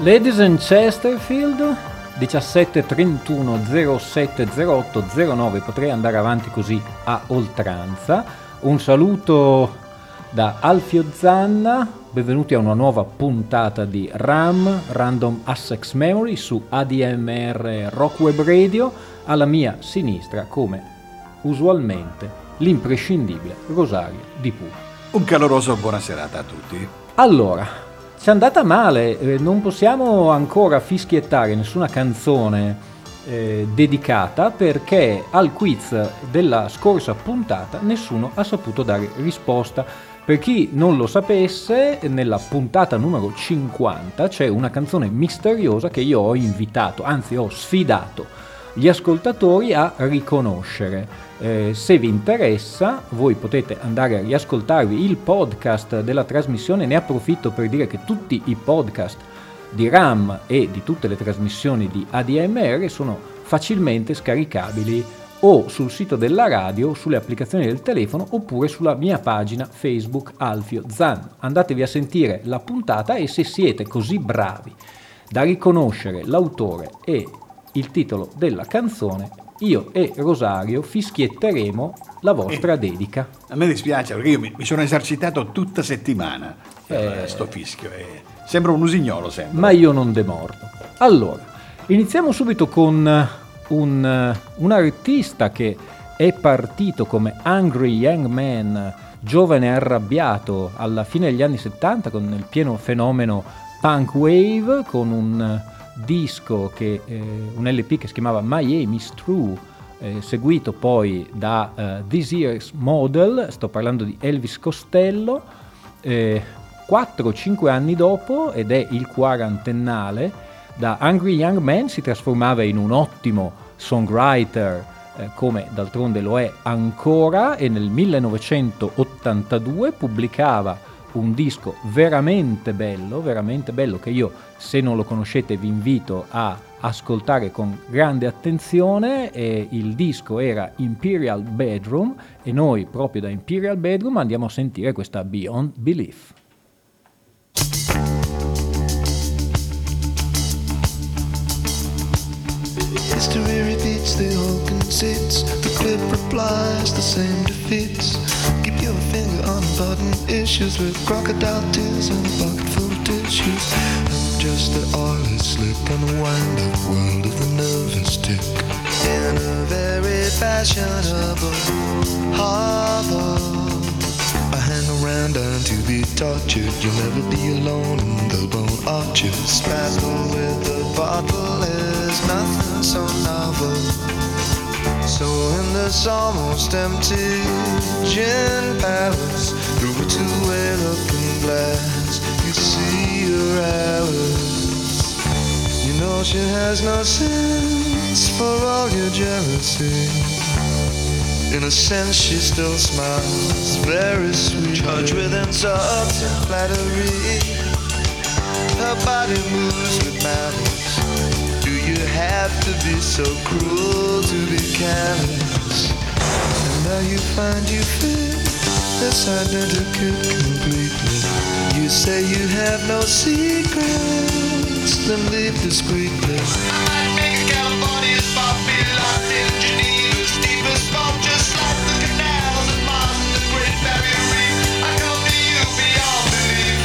Ladies and Chesterfield, 1731070809, potrei andare avanti così a oltranza. Un saluto da Alfio Zanna, benvenuti a una nuova puntata di RAM, Random Access Memory, su ADMR Rock Web Radio. Alla mia sinistra, come usualmente, l'imprescindibile Rosario Di Pura. Un caloroso buona serata a tutti. Allora, c'è andata male, non possiamo ancora fischiettare nessuna canzone dedicata, perché al quiz della scorsa puntata nessuno ha saputo dare risposta. Per chi non lo sapesse, nella puntata numero 50 c'è una canzone misteriosa che io ho invitato, anzi ho sfidato gli ascoltatori a riconoscere. Se vi interessa, voi potete andare a riascoltarvi il podcast della trasmissione. Ne approfitto per dire che tutti i podcast di RAM e di tutte le trasmissioni di ADMR sono facilmente scaricabili o sul sito della radio, o sulle applicazioni del telefono, oppure sulla mia pagina Facebook Alfio Zanna. Andatevi a sentire la puntata e se siete così bravi da riconoscere l'autore e il titolo della canzone, io e Rosario fischietteremo la vostra dedica. A me dispiace perché io mi sono esercitato tutta settimana per sto fischio, sembra un usignolo, sembra. Ma io non demordo. Allora, iniziamo subito con un artista che è partito come Angry Young Man, giovane arrabbiato, alla fine degli anni 70, con il pieno fenomeno punk wave, con un disco che un LP che si chiamava Miami's True, seguito poi da This Year's Model. Sto parlando di Elvis Costello. 4-5 anni dopo, ed è il quarantennale, da Angry Young Man si trasformava in un ottimo songwriter, come d'altronde lo è ancora, e nel 1982 pubblicava un disco veramente bello, che io, se non lo conoscete, vi invito a ascoltare con grande attenzione. Il disco era Imperial Bedroom e noi proprio da Imperial Bedroom andiamo a sentire questa Beyond Belief. History repeats, the old conceits, the clip replies, the same defeats. Keep your finger on button issues with crocodile tears and a pocket full of tissues. I'm just the oily slip on the wind up world of the nervous tick, in a very fashionable harbor. I hang around and to be tortured, you'll never be alone in the bone arches. Struggle with the bottle is nothing so novel, so in this almost empty gin palace, through a two-way looking glass, you see her hours. You know she has no sense for all your jealousy. In a sense she still smiles, very sweet, charged with insults and flattery. Her body moves with malice. You have to be so cruel to be callous. And now you find you fit this identikit completely. You say you have no secrets, then leave discreetly. I think California's Babylon, in Geneva's deepest vault, just like the canals and Mars and the Great Barrier Reef. I come to you beyond belief.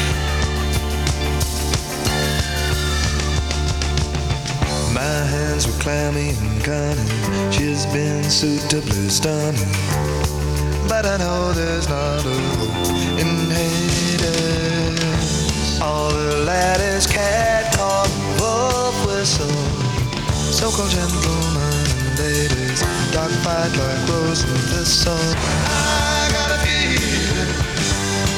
My hands were clammy and cunning, she's been suitably stunning, but I know there's not a hope in Hades. All the ladies cat talk, wolf whistle, so-called gentlemen and ladies, dog fight like rose and thistle. I gotta be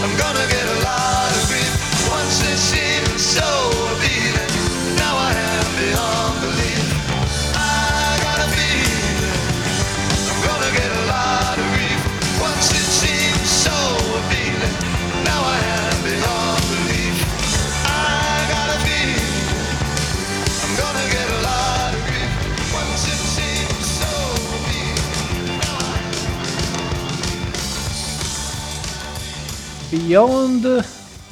I'm gonna get a lot of grief. Once it seemed so appealing, now I am beyond belief. I gotta be there. I'm gonna get a lot of grief. Once it seemed so appealing, now I am beyond belief. I gotta be there. I'm gonna get a lot of grief. Once it seemed so appealing, now I am Beyond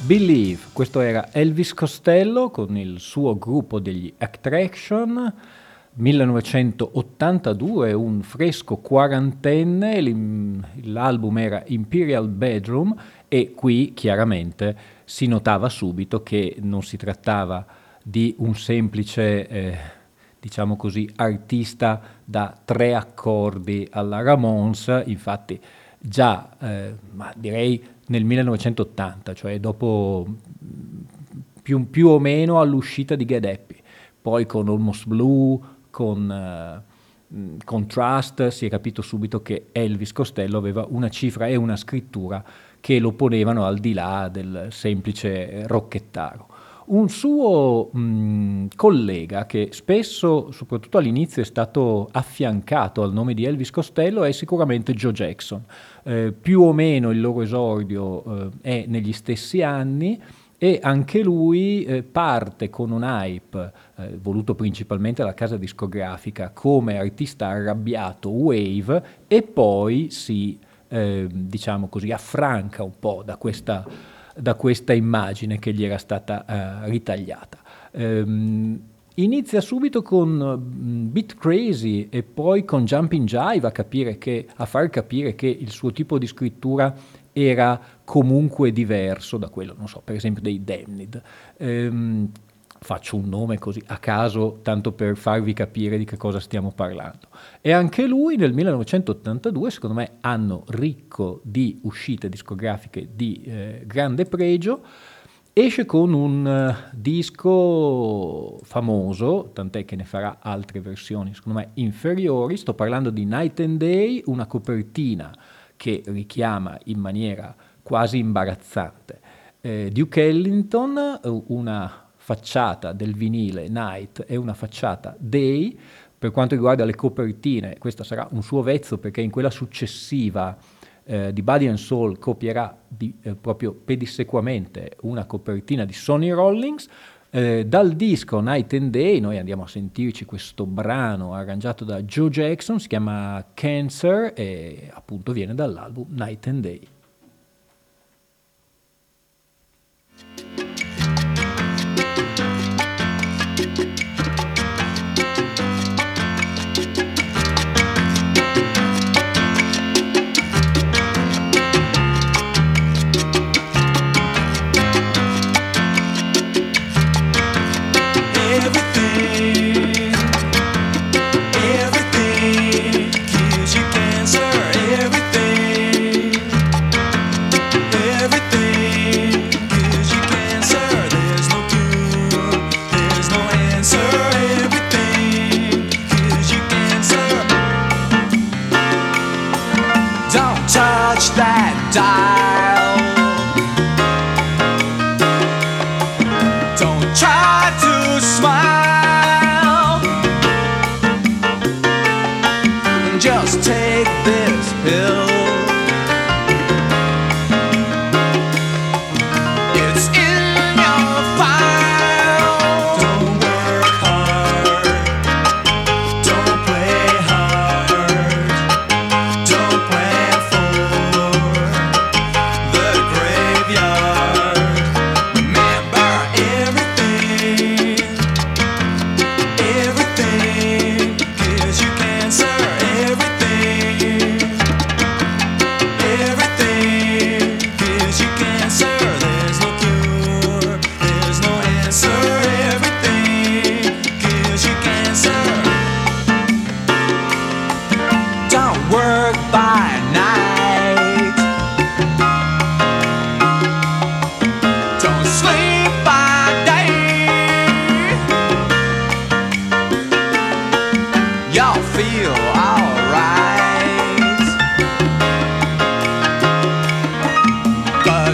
Belief. Questo era Elvis Costello con il suo gruppo degli Attractions, 1982, un fresco quarantenne. L'album era Imperial Bedroom e qui chiaramente si notava subito che non si trattava di un semplice diciamo così artista da tre accordi alla Ramones. Infatti già ma direi nel 1980, cioè dopo più o meno all'uscita di Get Happy, poi con Almost Blue, con Trust, si è capito subito che Elvis Costello aveva una cifra e una scrittura che lo ponevano al di là del semplice rocchettaro. Un suo collega che spesso, soprattutto all'inizio, è stato affiancato al nome di Elvis Costello è sicuramente Joe Jackson. Più o meno il loro esordio è negli stessi anni e anche lui parte con un hype voluto principalmente alla casa discografica come artista arrabbiato wave e poi si diciamo così affranca un po' da questa immagine che gli era stata ritagliata. Inizia subito con Beat Crazy e poi con Jumpin' Jive a far capire che il suo tipo di scrittura era comunque diverso da quello, non so, per esempio dei Damned. Faccio un nome così a caso, tanto per farvi capire di che cosa stiamo parlando. E anche lui nel 1982, secondo me, anno ricco di uscite discografiche di grande pregio, esce con un disco famoso, tant'è che ne farà altre versioni, secondo me, inferiori. Sto parlando di Night and Day, una copertina che richiama in maniera quasi imbarazzante Duke Ellington, una facciata del vinile Night e una facciata Day. Per quanto riguarda le copertine, questo sarà un suo vezzo perché in quella successiva di Body and Soul copierà proprio pedissequamente una copertina di Sonny Rollins. Dal disco Night and Day noi andiamo a sentirci questo brano arrangiato da Joe Jackson, si chiama Cancer e appunto viene dall'album Night and Day.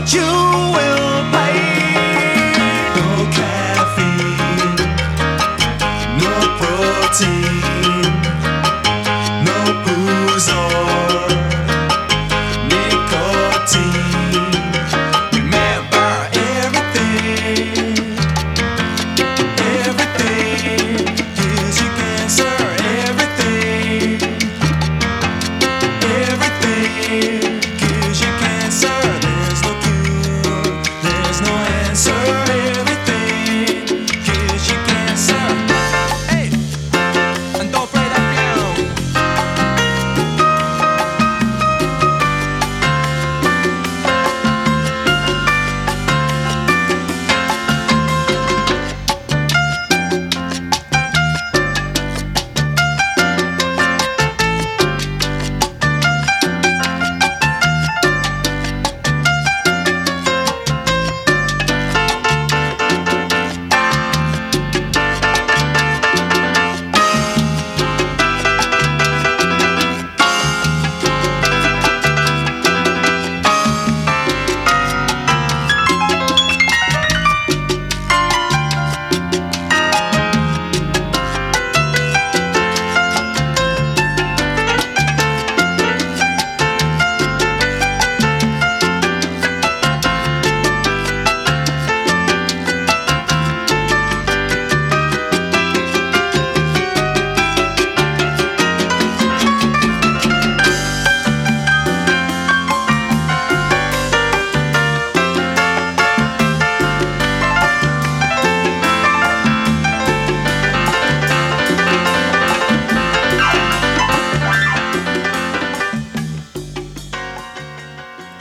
You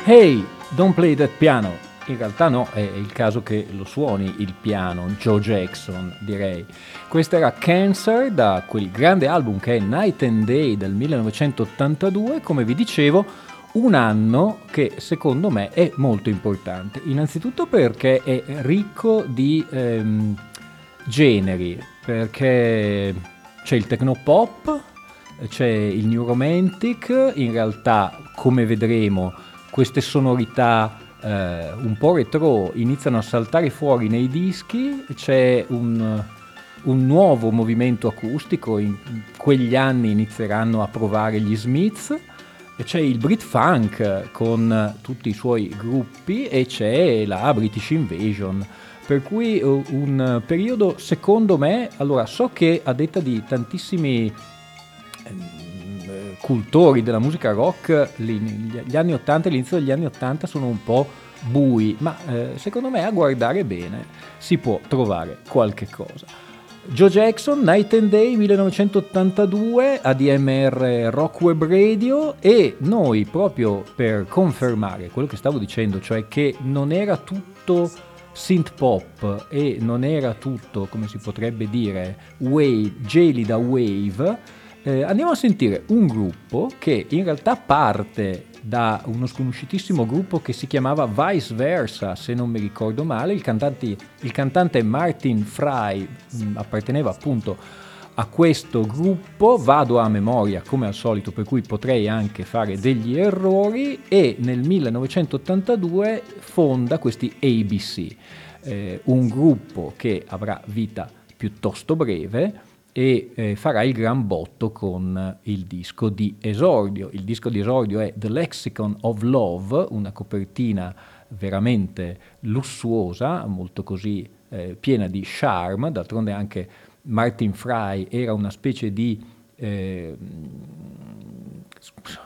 Hey, don't play that piano. In realtà no, è il caso che lo suoni il piano, Joe Jackson direi. Questo era Cancer da quel grande album che è Night and Day del 1982, come vi dicevo, un anno che secondo me è molto importante. Innanzitutto perché è ricco di generi, perché c'è il technopop, c'è il new romantic, in realtà come vedremo queste sonorità un po' retro iniziano a saltare fuori nei dischi, c'è un nuovo movimento acustico, in quegli anni inizieranno a provare gli Smiths, c'è il Brit Funk con tutti i suoi gruppi e c'è la British Invasion, per cui un periodo secondo me, allora so che a detta di tantissimi cultori della musica rock gli anni 80 e l'inizio degli anni 80 sono un po' bui, ma secondo me a guardare bene si può trovare qualche cosa. Joe Jackson, Night and Day 1982, ADMR Rock Web Radio, e noi proprio per confermare quello che stavo dicendo, cioè che non era tutto synth pop e non era tutto, come si potrebbe dire, gelida wave, andiamo a sentire un gruppo che in realtà parte da uno sconosciutissimo gruppo che si chiamava Vice Versa, se non mi ricordo male. Il cantante Martin Fry apparteneva appunto a questo gruppo, vado a memoria come al solito, per cui potrei anche fare degli errori, e nel 1982 fonda questi ABC, un gruppo che avrà vita piuttosto breve, e farà il gran botto con il disco di esordio. Il disco di esordio è The Lexicon of Love, una copertina veramente lussuosa, molto così piena di charme. D'altronde anche Martin Fry era una specie di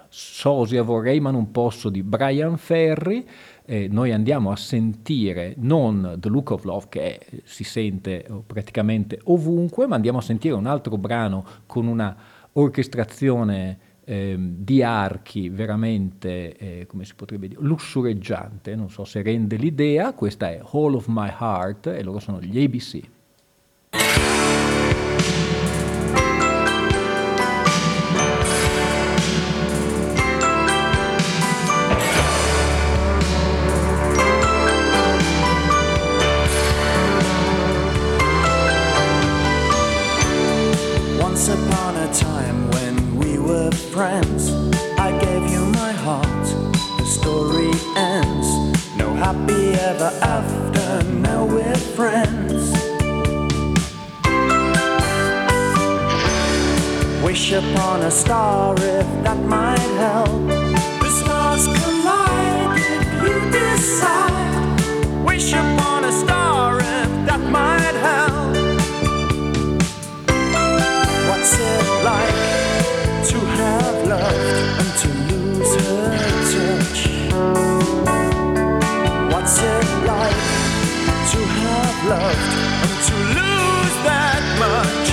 sosia, vorrei ma non posso, di Brian Ferry. Noi andiamo a sentire non The Look of Love, che si sente praticamente ovunque, ma andiamo a sentire un altro brano con una orchestrazione di archi veramente, come si potrebbe dire, lussureggiante, non so se rende l'idea. Questa è All of My Heart e loro sono gli ABC. Upon a star, if that might help. The stars collide if you decide. Wish upon a star, if that might help. What's it like to have loved and to lose her touch? What's it like to have loved and to lose that much?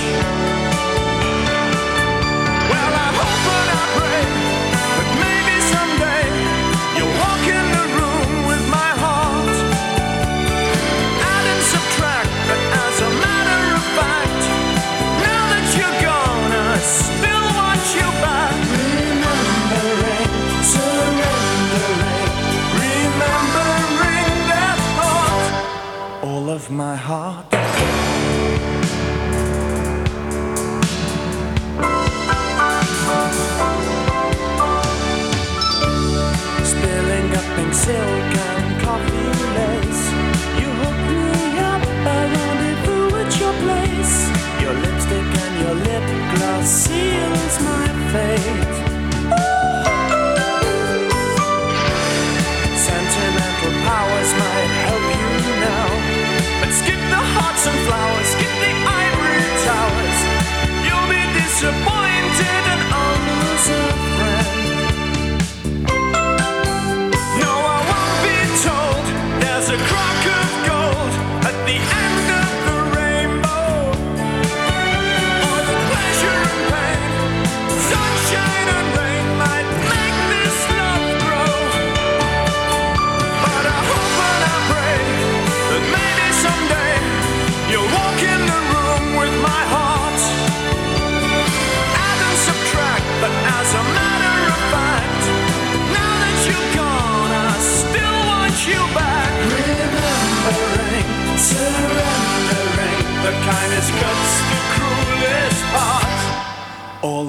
Of my heart, spilling up in silk and coffee lace. You hook me up, I rendezvous at your place. Your lipstick and your lip gloss seals my fate. Sentimental powers might help you now. Skip the hearts and flowers, skip the ivory towers. You'll be disappointed and I'll lose a friend. No, I won't be told. There's a crock of gold at the end of the rainbow. All the pleasure and pain, sunshine.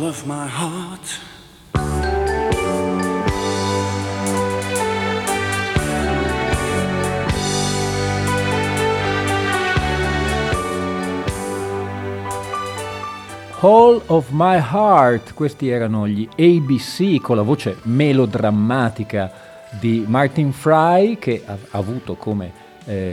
of my heart. All of My Heart, questi erano gli ABC con la voce melodrammatica di Martin Fry, che ha avuto come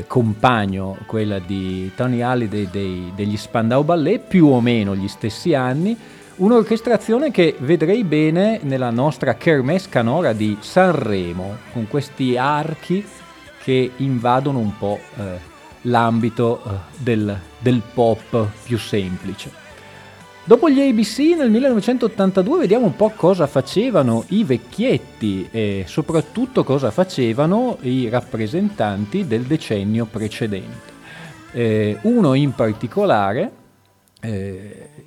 compagno quella di Tony Hallyday degli Spandau Ballet, più o meno gli stessi anni, un'orchestrazione che vedrei bene nella nostra kermesse canora di Sanremo, con questi archi che invadono un po' l'ambito del pop più semplice. Dopo gli ABC nel 1982 vediamo un po' cosa facevano i vecchietti e soprattutto cosa facevano i rappresentanti del decennio precedente. Uno in particolare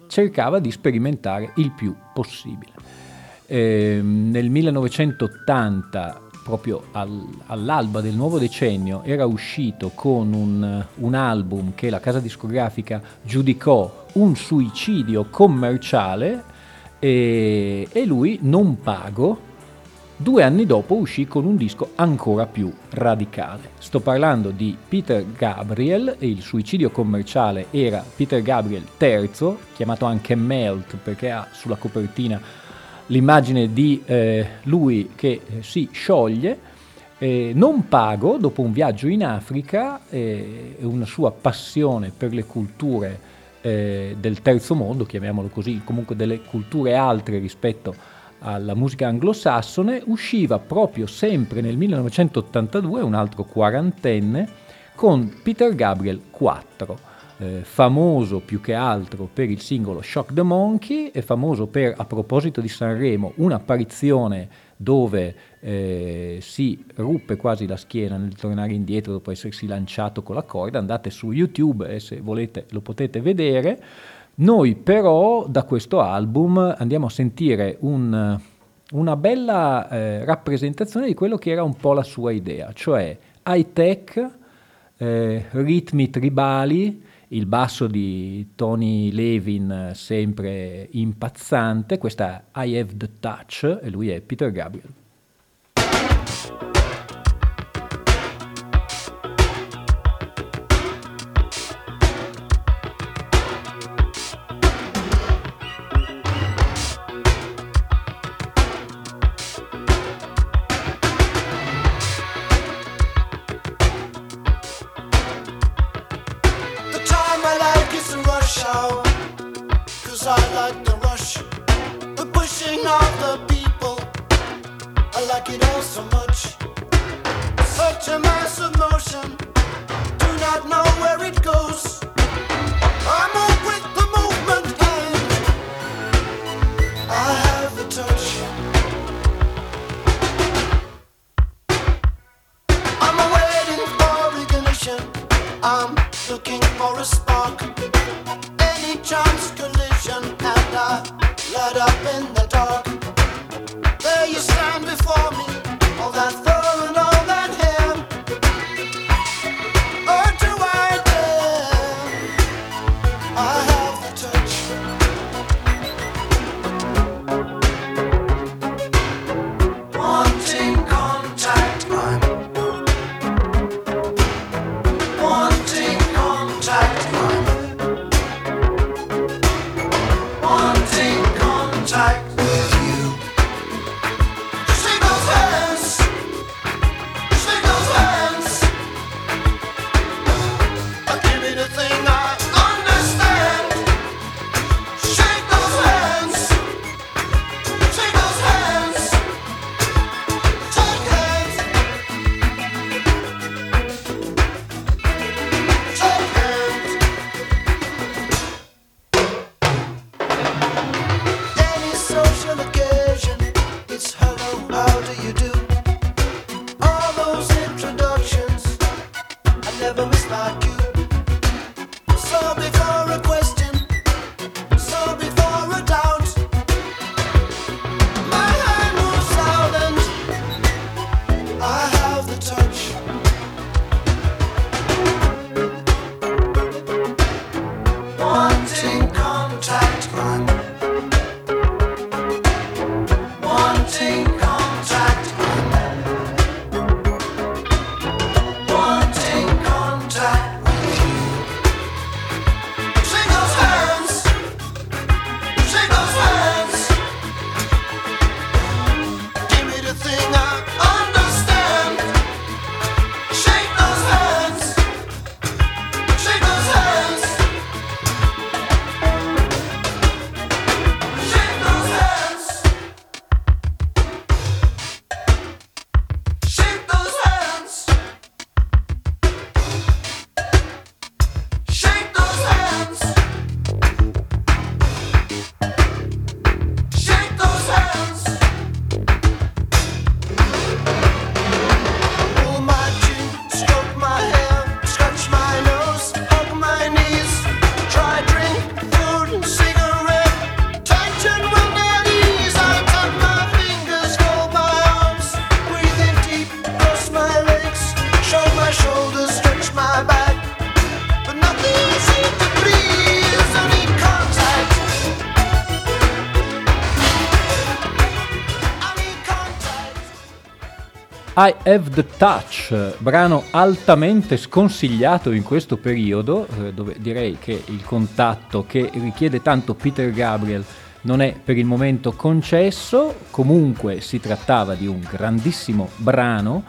cercava di sperimentare il più possibile. Nel 1980, proprio all'alba del nuovo decennio, era uscito con un album che la casa discografica giudicò un suicidio commerciale, e lui, non pago, 2 anni dopo uscì con un disco ancora più radicale. Sto parlando di Peter Gabriel, e il suicidio commerciale era Peter Gabriel III, chiamato anche Melt perché ha sulla copertina l'immagine di lui che si scioglie. Non pago, dopo un viaggio in Africa e una sua passione per le culture del terzo mondo, chiamiamolo così, comunque delle culture altre rispetto alla musica anglosassone, usciva proprio sempre nel 1982, un altro quarantenne, con Peter Gabriel IV, famoso più che altro per il singolo Shock the Monkey, e famoso per, a proposito di Sanremo, un'apparizione dove si ruppe quasi la schiena nel tornare indietro dopo essersi lanciato con la corda. Andate su YouTube e se volete lo potete vedere. Noi però da questo album andiamo a sentire una bella rappresentazione di quello che era un po' la sua idea, cioè high tech, ritmi tribali, il basso di Tony Levin sempre impazzante. Questa è I Have the Touch e lui è Peter Gabriel. Time. I Have the Touch, brano altamente sconsigliato in questo periodo, dove direi che il contatto che richiede tanto Peter Gabriel non è per il momento concesso. Comunque si trattava di un grandissimo brano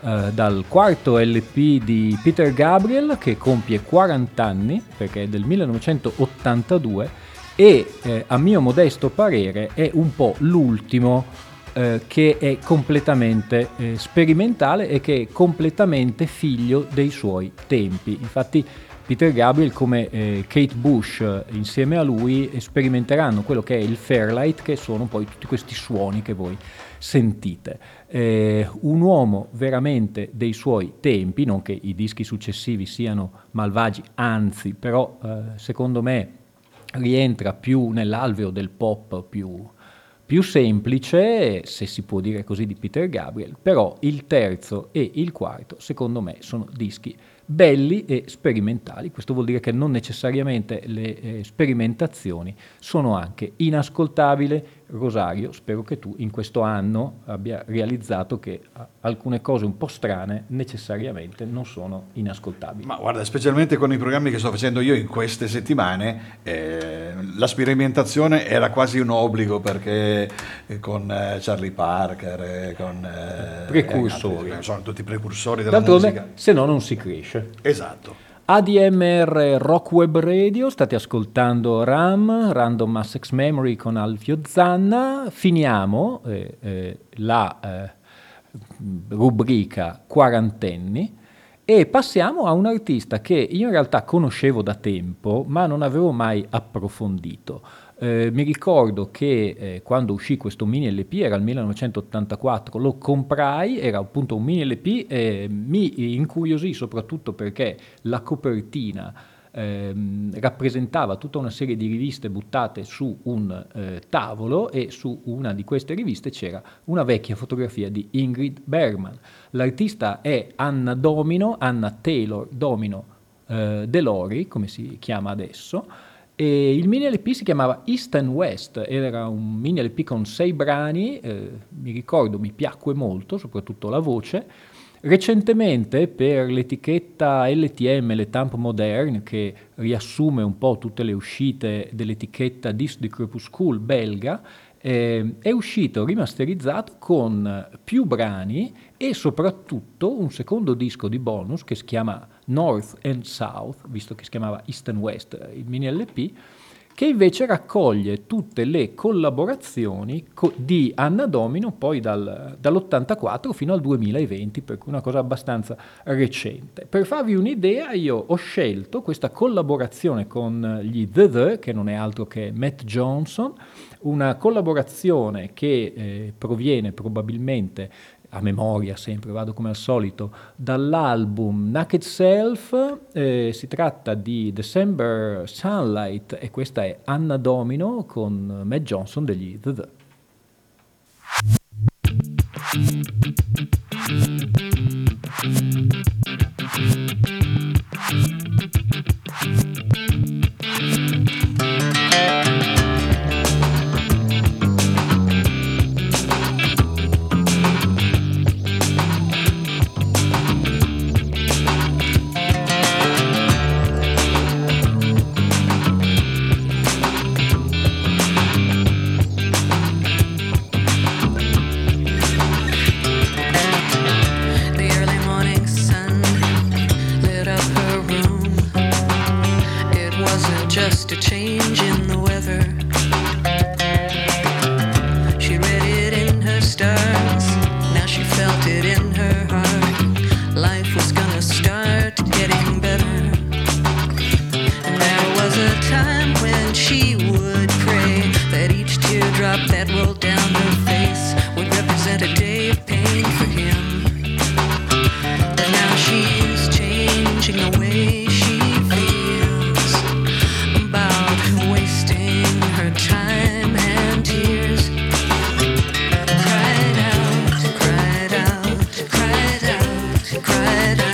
dal quarto LP di Peter Gabriel, che compie 40 anni perché è del 1982 e a mio modesto parere è un po' l'ultimo che è completamente sperimentale e che è completamente figlio dei suoi tempi. Infatti Peter Gabriel, come Kate Bush insieme a lui, sperimenteranno quello che è il Fairlight, che sono poi tutti questi suoni che voi sentite. Un uomo veramente dei suoi tempi, non che i dischi successivi siano malvagi, anzi, però secondo me rientra più nell'alveo del pop più semplice, se si può dire così, di Peter Gabriel. Però il terzo e il quarto secondo me sono dischi belli e sperimentali. Questo vuol dire che non necessariamente le sperimentazioni sono anche inascoltabili. Rosario, spero che tu in questo anno abbia realizzato che alcune cose un po' strane necessariamente non sono inascoltabili. Ma guarda, specialmente con i programmi che sto facendo io in queste settimane, la sperimentazione era quasi un obbligo, perché con Charlie Parker, con precursori, sono tutti precursori della musica. Se no non si cresce. Esatto. ADMR Rock Web Radio, state ascoltando RAM, Random Access Memory con Alfio Zanna. Finiamo la rubrica quarantenni e passiamo a un artista che io in realtà conoscevo da tempo ma non avevo mai approfondito. Mi ricordo che quando uscì questo mini LP, era il 1984, lo comprai, era appunto un mini LP, mi incuriosì soprattutto perché la copertina rappresentava tutta una serie di riviste buttate su un tavolo, e su una di queste riviste c'era una vecchia fotografia di Ingrid Bergman. L'artista è Anna Taylor Domino Delori, come si chiama adesso. E il mini LP si chiamava East and West, era un mini LP con 6 brani, mi ricordo mi piacque molto, soprattutto la voce. Recentemente per l'etichetta LTM, Le Temps Modernes, che riassume un po' tutte le uscite dell'etichetta Disque du Crépuscule belga, è uscito rimasterizzato con più brani e soprattutto un secondo disco di bonus che si chiama North and South, visto che si chiamava East and West il mini LP, che invece raccoglie tutte le collaborazioni di Anna Domino poi dall'84 fino al 2020, per cui una cosa abbastanza recente. Per farvi un'idea, io ho scelto questa collaborazione con gli The, che non è altro che Matt Johnson, una collaborazione che proviene probabilmente, a memoria sempre, vado come al solito, dall'album Naked Self. Si tratta di December Sunlight e questa è Anna Domino con Matt Johnson degli The The. Cried out.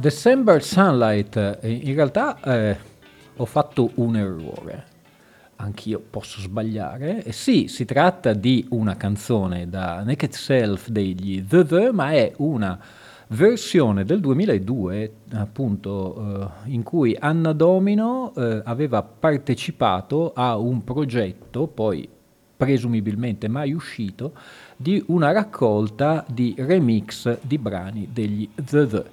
December Sunlight. In realtà ho fatto un errore, anch'io posso sbagliare. Sì, si tratta di una canzone da Naked Self degli The The, ma è una versione del 2002, appunto, in cui Anna Domino aveva partecipato a un progetto, poi presumibilmente mai uscito, di una raccolta di remix di brani degli The The.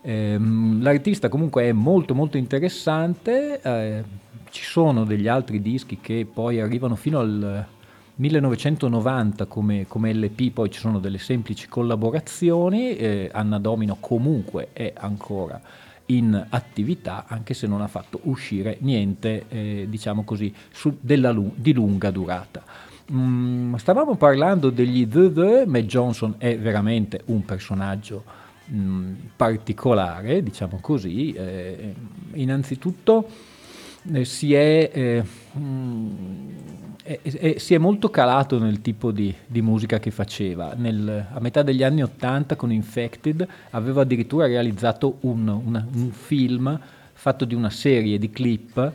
L'artista comunque è molto molto interessante, ci sono degli altri dischi che poi arrivano fino al 1990 come LP, poi ci sono delle semplici collaborazioni. Anna Domino comunque è ancora in attività, anche se non ha fatto uscire niente diciamo così di lunga durata. Stavamo parlando degli The The. Matt Johnson è veramente un personaggio particolare, diciamo così. Innanzitutto si è molto calato nel tipo di musica che faceva. A metà degli anni 80 con Infected aveva addirittura realizzato un film fatto di una serie di clip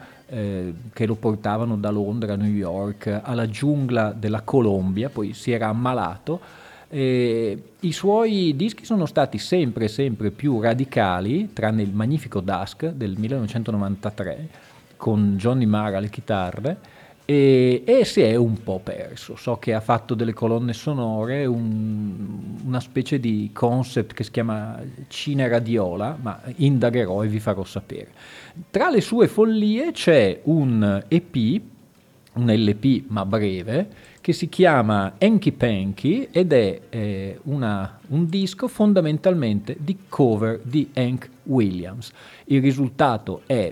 che lo portavano da Londra a New York alla giungla della Colombia, poi si era ammalato. I suoi dischi sono stati sempre più radicali, tranne il magnifico Dusk del 1993 con Johnny Marr alle chitarre, e si è un po' perso. So che ha fatto delle colonne sonore, una specie di concept che si chiama Cine Radiola, ma indagherò e vi farò sapere. Tra le sue follie c'è un EP, un LP ma breve, che si chiama Hanky Panky ed è un disco fondamentalmente di cover di Hank Williams. Il risultato è,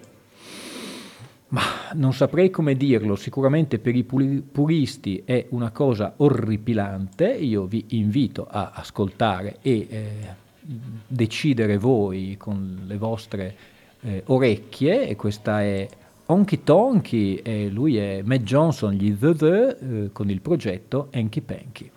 ma non saprei come dirlo, sicuramente per i puristi è una cosa orripilante. Io vi invito a ascoltare e decidere voi con le vostre orecchie, e questa è Honky Tonky, e lui è Matt Johnson, gli The The, con il progetto Hanky Panky.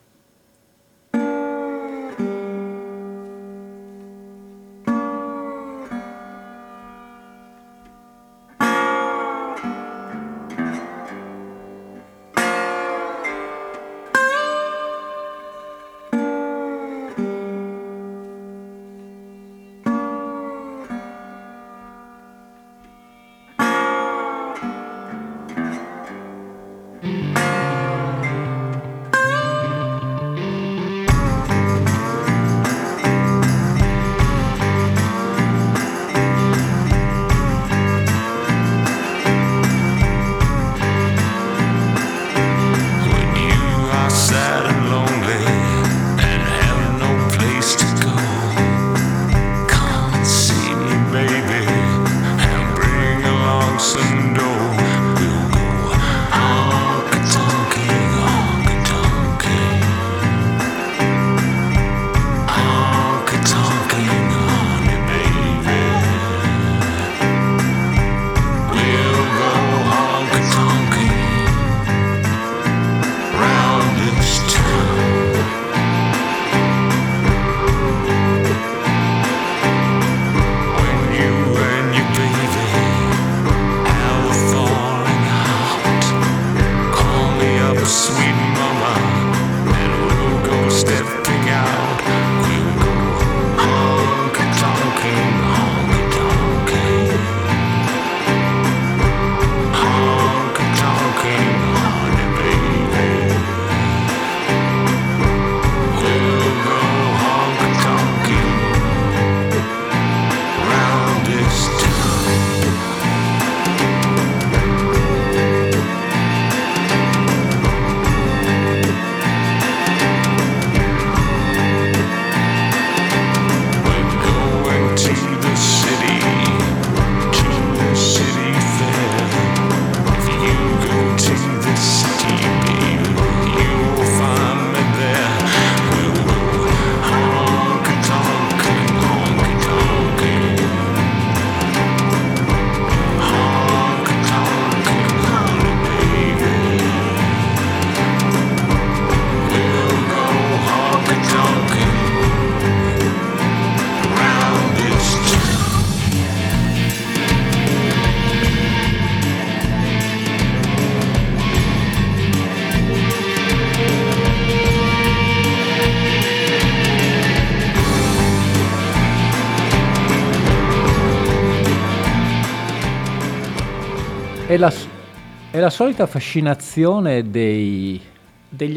È la solita fascinazione degli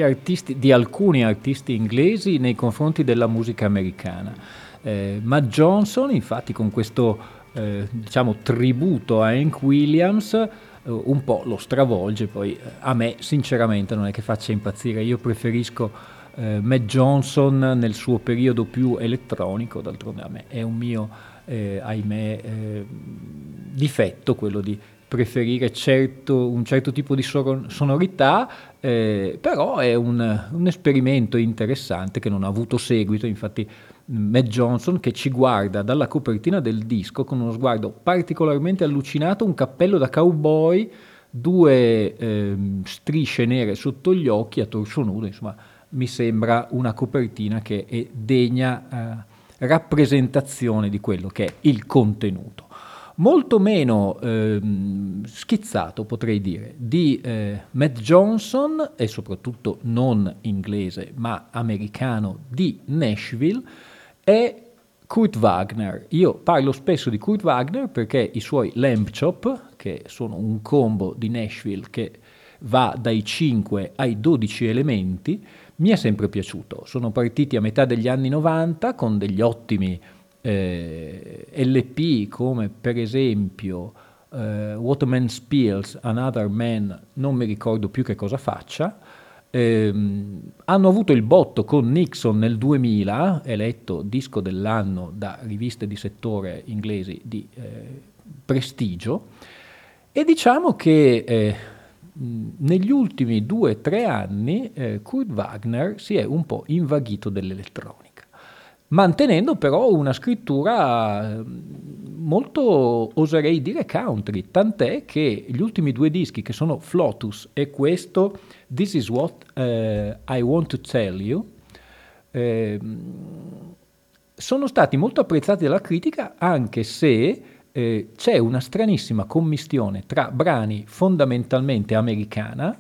artisti, di alcuni artisti inglesi nei confronti della musica americana. Matt Johnson, infatti, con questo diciamo tributo a Hank Williams, un po' lo stravolge. Poi a me sinceramente non è che faccia impazzire, io preferisco Matt Johnson nel suo periodo più elettronico. D'altronde a me è un mio difetto quello di preferire un certo tipo di sonorità, però è un esperimento interessante che non ha avuto seguito. Infatti Matt Johnson, che ci guarda dalla copertina del disco con uno sguardo particolarmente allucinato, un cappello da cowboy, due strisce nere sotto gli occhi, a torso nudo, insomma mi sembra una copertina che è degna rappresentazione di quello che è il contenuto. Molto meno schizzato, potrei dire, di Matt Johnson, e soprattutto non inglese ma americano di Nashville, è Kurt Wagner. Io parlo spesso di Kurt Wagner perché i suoi Lambchop, che sono un combo di Nashville che va dai 5 ai 12 elementi, mi è sempre piaciuto. Sono partiti a metà degli anni 90 con degli ottimi LP, come per esempio What a Man Spills, Another Man, non mi ricordo più che cosa faccia. Hanno avuto il botto con Nixon nel 2000, eletto disco dell'anno da riviste di settore inglesi di prestigio, e diciamo che negli ultimi 2-3 anni Kurt Wagner si è un po' invaghito dell'elettronica, mantenendo però una scrittura molto, oserei dire, country, tant'è che gli ultimi due dischi, che sono Flotus e questo This Is What I Want to Tell You, sono stati molto apprezzati dalla critica, anche se c'è una stranissima commistione tra brani fondamentalmente americana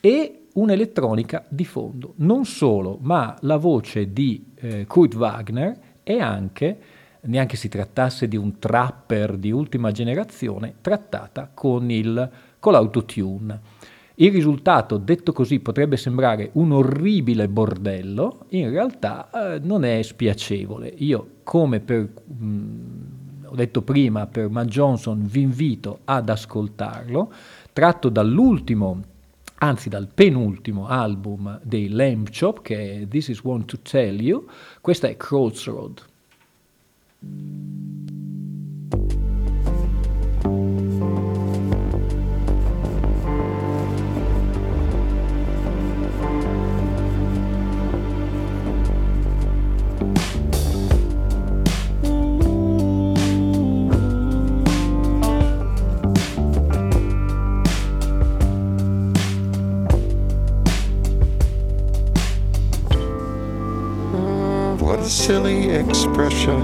e un'elettronica di fondo. Non solo, ma la voce di Kurt Wagner è anche, neanche si trattasse di un trapper di ultima generazione, trattata con l'autotune. Il risultato, detto così, potrebbe sembrare un orribile bordello, in realtà non è spiacevole. Io, come ho detto prima, per Matt Johnson vi invito ad ascoltarlo, tratto dal penultimo album dei Lambchop, che è This Is What I Want to Tell You. Questa è Crossroads. Silly expression.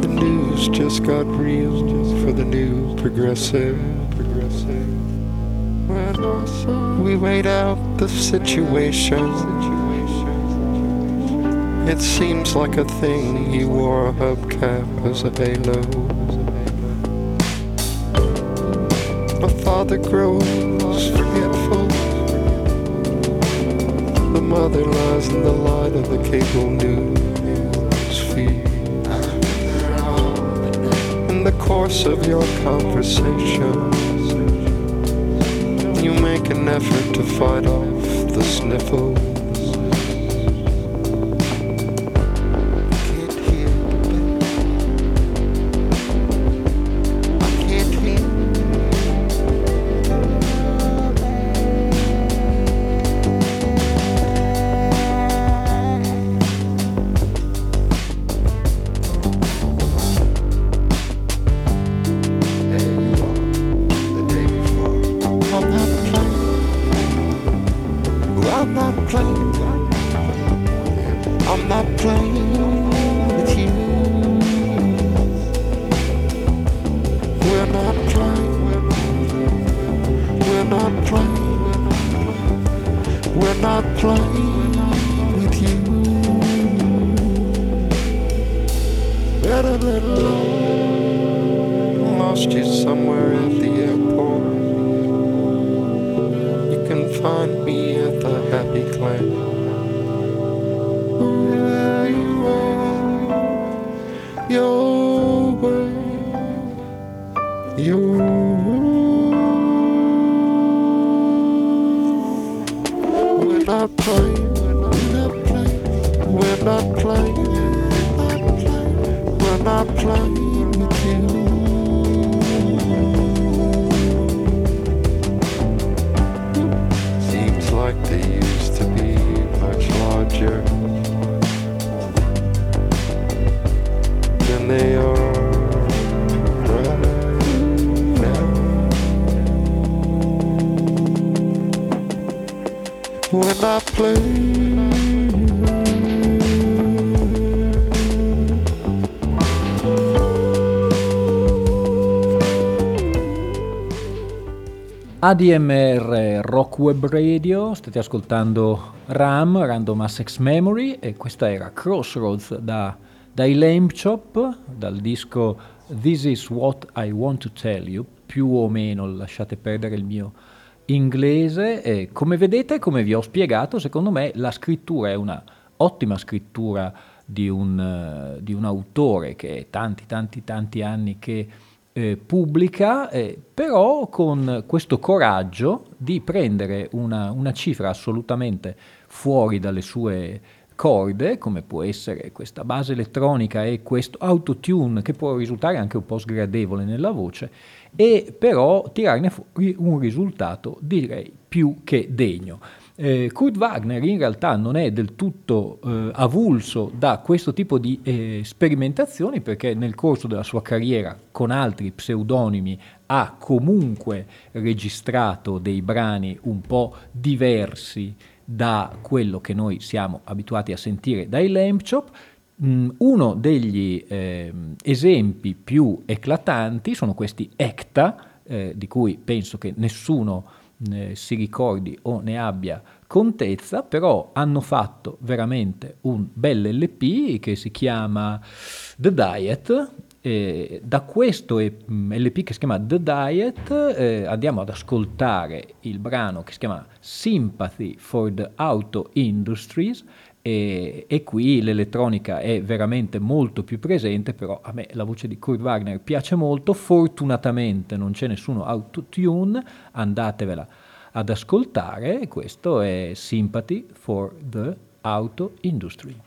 The news just got real for the new progressive. We weighed out the situation. It seems like a thing. He wore a hubcap as a halo. My father grows forgetful. The mother lies in the light of the cable news feed. In the course of your conversations, you make an effort to fight off the sniffles. lost you somewhere at the airport. You can find me at the Happy Clan. Where you are, your way, your way. When I play, when I play, when I play with you. Seems like they used to be much larger than they are right now. When I play, ADMR Rock Web Radio, state ascoltando RAM, Random Access Memory, e questa era Crossroads dai Lambchop, dal disco This Is What I Want to Tell You, più o meno, lasciate perdere il mio inglese. E come vedete, come vi ho spiegato, secondo me la scrittura è una ottima scrittura di un autore che è tanti anni che pubblica, però con questo coraggio di prendere una cifra assolutamente fuori dalle sue corde, come può essere questa base elettronica e questo autotune che può risultare anche un po' sgradevole nella voce, e però tirarne fuori un risultato direi più che degno. Kurt Wagner in realtà non è del tutto avulso da questo tipo di sperimentazioni, perché nel corso della sua carriera con altri pseudonimi ha comunque registrato dei brani un po' diversi da quello che noi siamo abituati a sentire dai Lambchop. Uno degli esempi più eclatanti sono questi Hecta, di cui penso che nessuno si ricordi o ne abbia contezza, però hanno fatto veramente un bel LP che si chiama The Diet. Da questo LP che si chiama The Diet andiamo ad ascoltare il brano che si chiama Sympathy for the Auto Industries, e qui l'elettronica è veramente molto più presente, però a me la voce di Kurt Wagner piace molto, fortunatamente non c'è nessuno autotune, andatevela ad ascoltare, questo è Sympathy for the Auto Industry.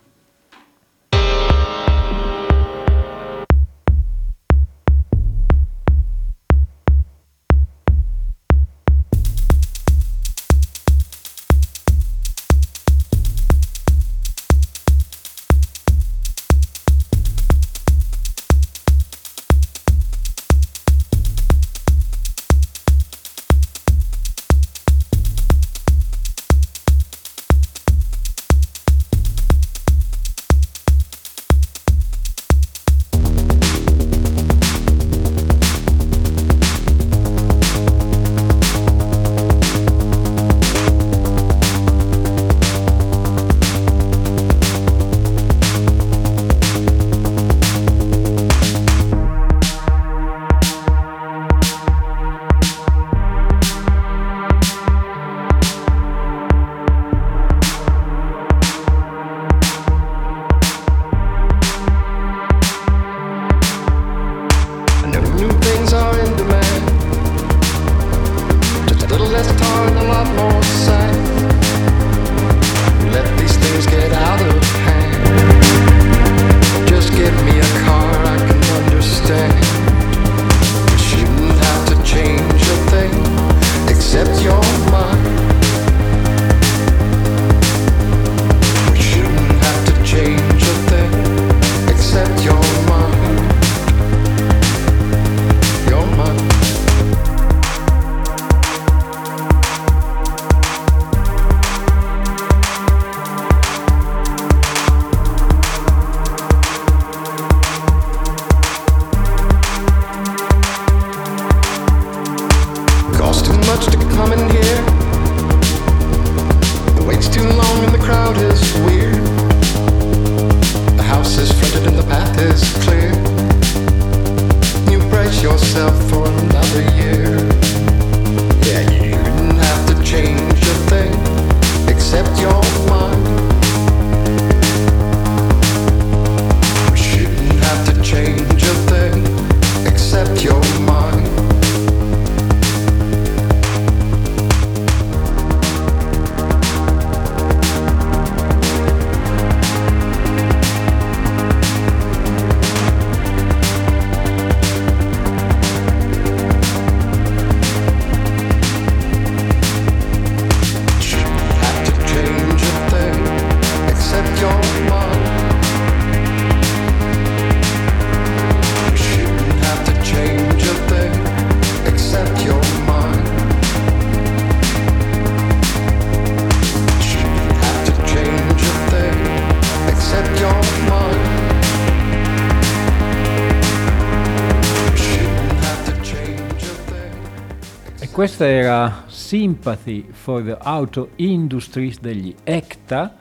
Questa era Sympathy for the Auto Industry degli Hecta,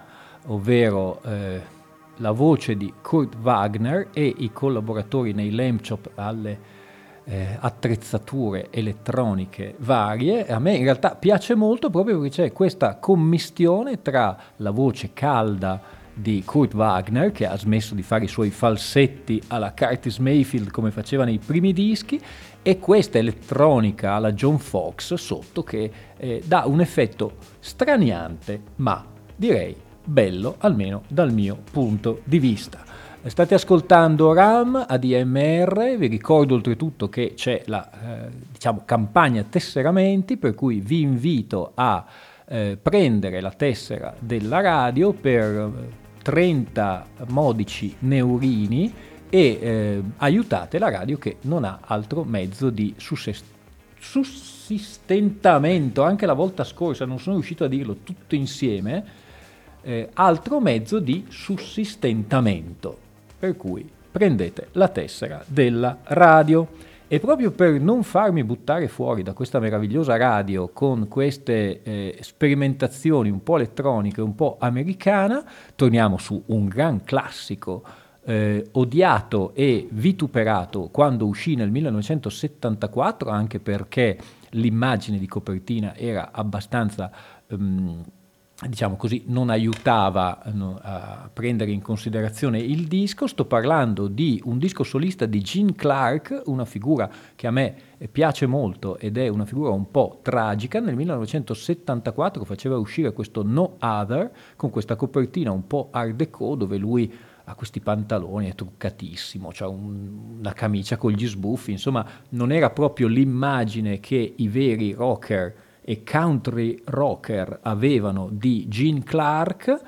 ovvero la voce di Kurt Wagner e i collaboratori nei Lambchop alle attrezzature elettroniche varie. A me in realtà piace molto proprio perché c'è questa commistione tra la voce calda di Kurt Wagner, che ha smesso di fare i suoi falsetti alla Curtis Mayfield come faceva nei primi dischi, e questa elettronica alla John Fox sotto che dà un effetto straniante, ma direi bello, almeno dal mio punto di vista. State ascoltando RAM, ADMR, vi ricordo oltretutto che c'è la campagna tesseramenti, per cui vi invito a prendere la tessera della radio per 30 modici neurini e aiutate la radio che non ha altro mezzo di sussistentamento. Anche la volta scorsa non sono riuscito a dirlo tutto insieme, altro mezzo di sussistentamento, per cui prendete la tessera della radio. E proprio per non farmi buttare fuori da questa meravigliosa radio con queste sperimentazioni un po' elettroniche, un po' americana, torniamo su un gran classico odiato e vituperato quando uscì nel 1974, anche perché l'immagine di copertina era abbastanza, non aiutava a prendere in considerazione il disco. Sto parlando di un disco solista di Gene Clark, una figura che a me piace molto ed è una figura un po' tragica. Nel 1974 faceva uscire questo No Other con questa copertina un po' art déco, dove lui ha questi pantaloni, è truccatissimo, c'ha una camicia con gli sbuffi, insomma non era proprio l'immagine che i veri rocker e country rocker avevano di Gene Clark.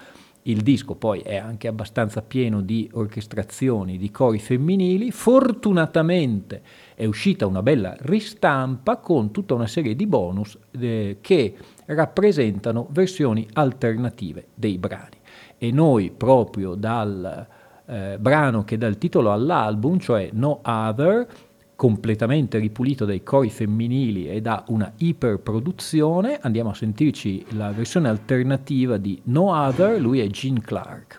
Il disco poi è anche abbastanza pieno di orchestrazioni, di cori femminili. Fortunatamente è uscita una bella ristampa con tutta una serie di bonus che rappresentano versioni alternative dei brani. E noi proprio dal brano che dà il titolo all'album, cioè No Other, completamente ripulito dai cori femminili e da una iperproduzione, andiamo a sentirci la versione alternativa di No Other, lui è Gene Clark.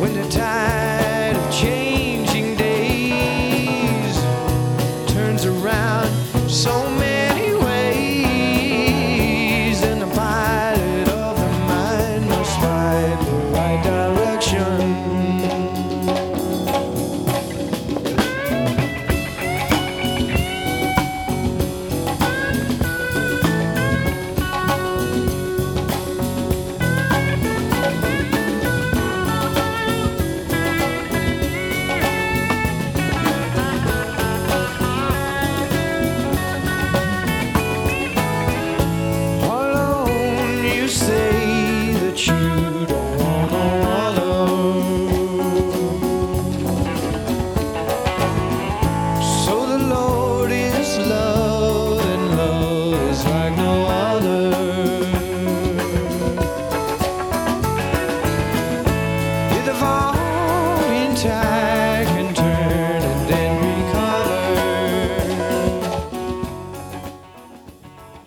When the tide of changing days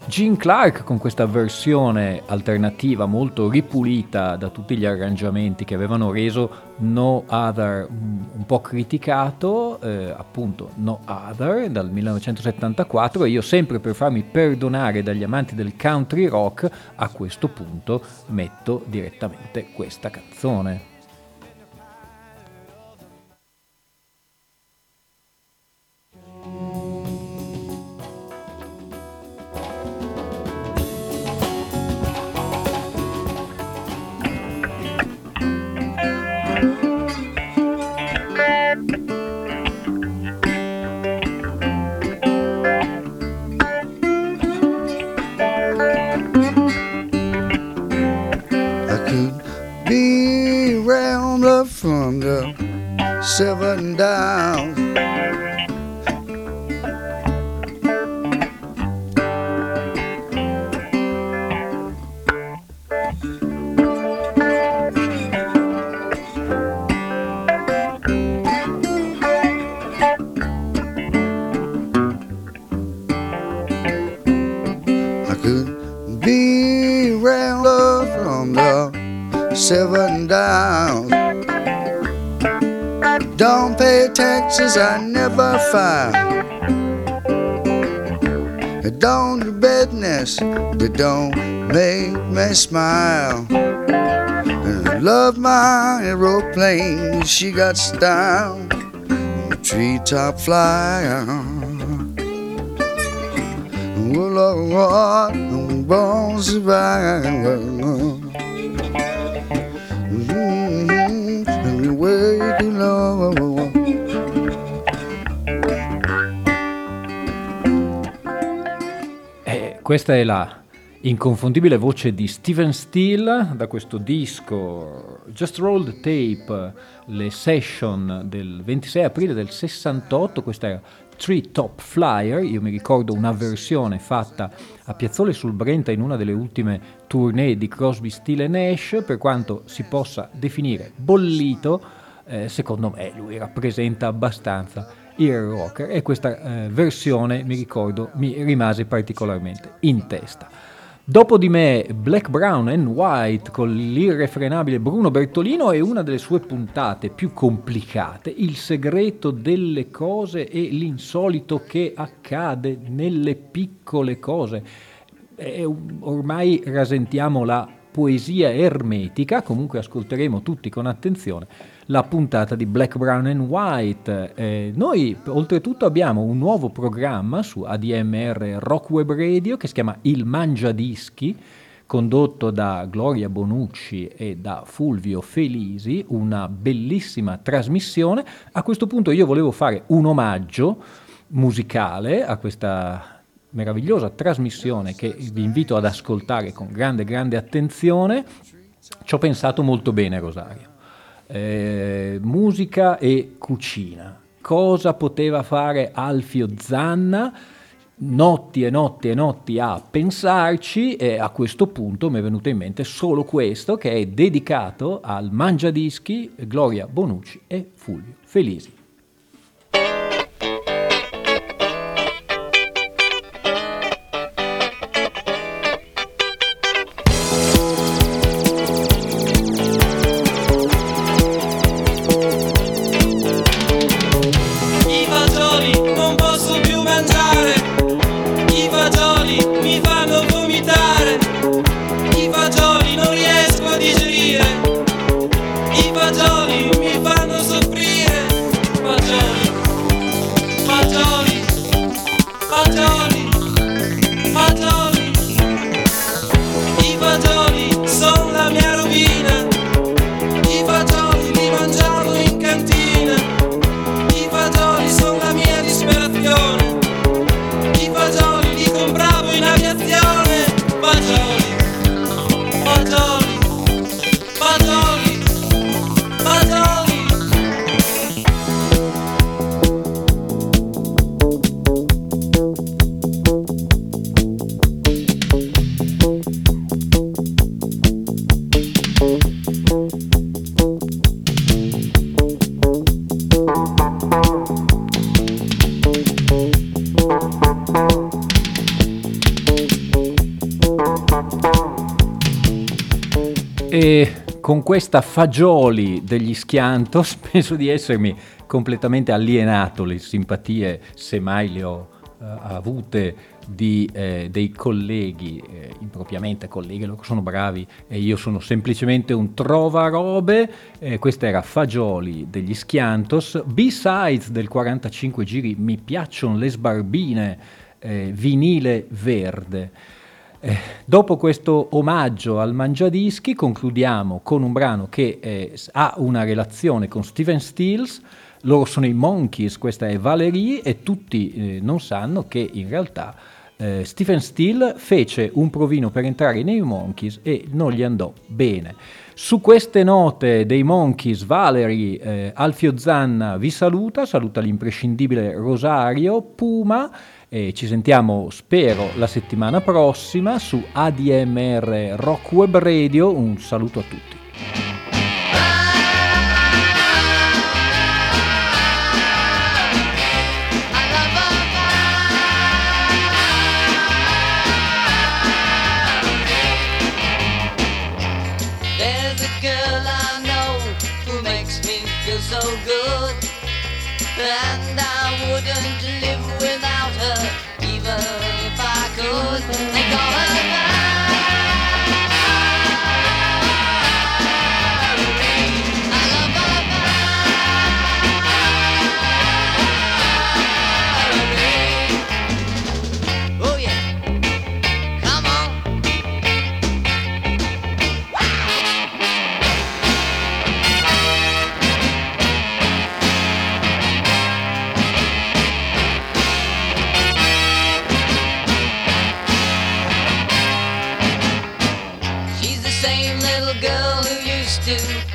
Gene Clark con questa versione alternativa molto ripulita da tutti gli arrangiamenti che avevano reso No Other un po' criticato, appunto No Other dal 1974, e io, sempre per farmi perdonare dagli amanti del country rock, a questo punto metto direttamente questa canzone. From the 7 down, I could be round up from the 7 down. Don't pay taxes, I never file. Don't do business that don't make me smile. Love my aeroplane, she got style. Treetop flyer. Well, Lord, I'm born to survive. Waiting on. Questa è la inconfondibile voce di Steven Steele da questo disco Just Roll the Tape, le session del 26 aprile del 68. Questa era Tree Top Flyer. Io mi ricordo una versione fatta a Piazzole sul Brenta in una delle ultime tournée di Crosby, Steele & Nash. Per quanto si possa definire bollito, secondo me lui rappresenta abbastanza il rocker, e questa versione, mi ricordo, mi rimase particolarmente in testa. Dopo di me Black, Brown and White con l'irrefrenabile Bruno Bertolino e una delle sue puntate più complicate, Il segreto delle cose e l'insolito che accade nelle piccole cose. Ormai rasentiamo la poesia ermetica, comunque ascolteremo tutti con attenzione la puntata di Black, Brown and White. Noi oltretutto abbiamo un nuovo programma su ADMR Rock Web Radio che si chiama Il Mangiadischi, condotto da Gloria Bonucci e da Fulvio Felisi, una bellissima trasmissione. A questo punto io volevo fare un omaggio musicale a questa meravigliosa trasmissione che vi invito ad ascoltare con grande, grande attenzione. Ci ho pensato molto bene, Rosario. Musica e cucina. Cosa poteva fare Alfio Zanna? Notti e notti e notti a pensarci, e a questo punto mi è venuto in mente solo questo, che è dedicato al Mangiadischi, Gloria Bonucci e Fulvio Felisi. Mi fanno soffrire E con questa fagioli degli Schiantos penso di essermi completamente alienato le simpatie, se mai le ho avute, dei colleghi, impropriamente colleghi, loro sono bravi e io sono semplicemente un trovarobe. Questa era Fagioli degli Schiantos. B-Sides del 45 giri, Mi piacciono le sbarbine, vinile verde. Dopo questo omaggio al Mangiadischi concludiamo con un brano che ha una relazione con Steven Stills. Loro sono i Monkees, questa è Valerie, e tutti non sanno che in realtà Stephen Stills fece un provino per entrare nei Monkees e non gli andò bene. Su queste note dei Monkees, Valerie, Alfio Zanna vi saluta, saluta l'imprescindibile Rosario Puma, e ci sentiamo, spero, la settimana prossima su ADMR Rock Web Radio. Un saluto a tutti. And I wouldn't live without her, even if I could. They call her Valerie. I love her Valerie. Oh yeah, come on.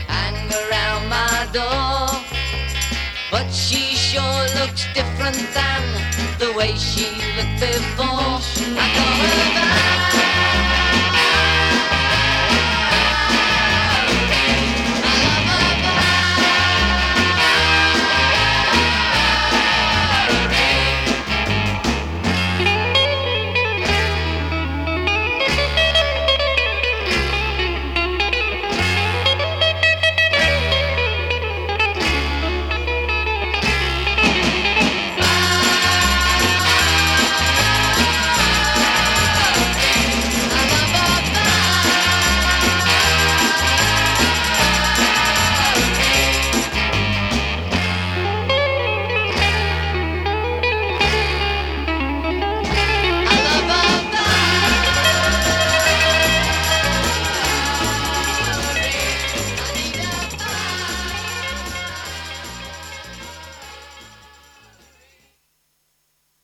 Hang around my door, but she sure looks different than the way she looked before. I call her back.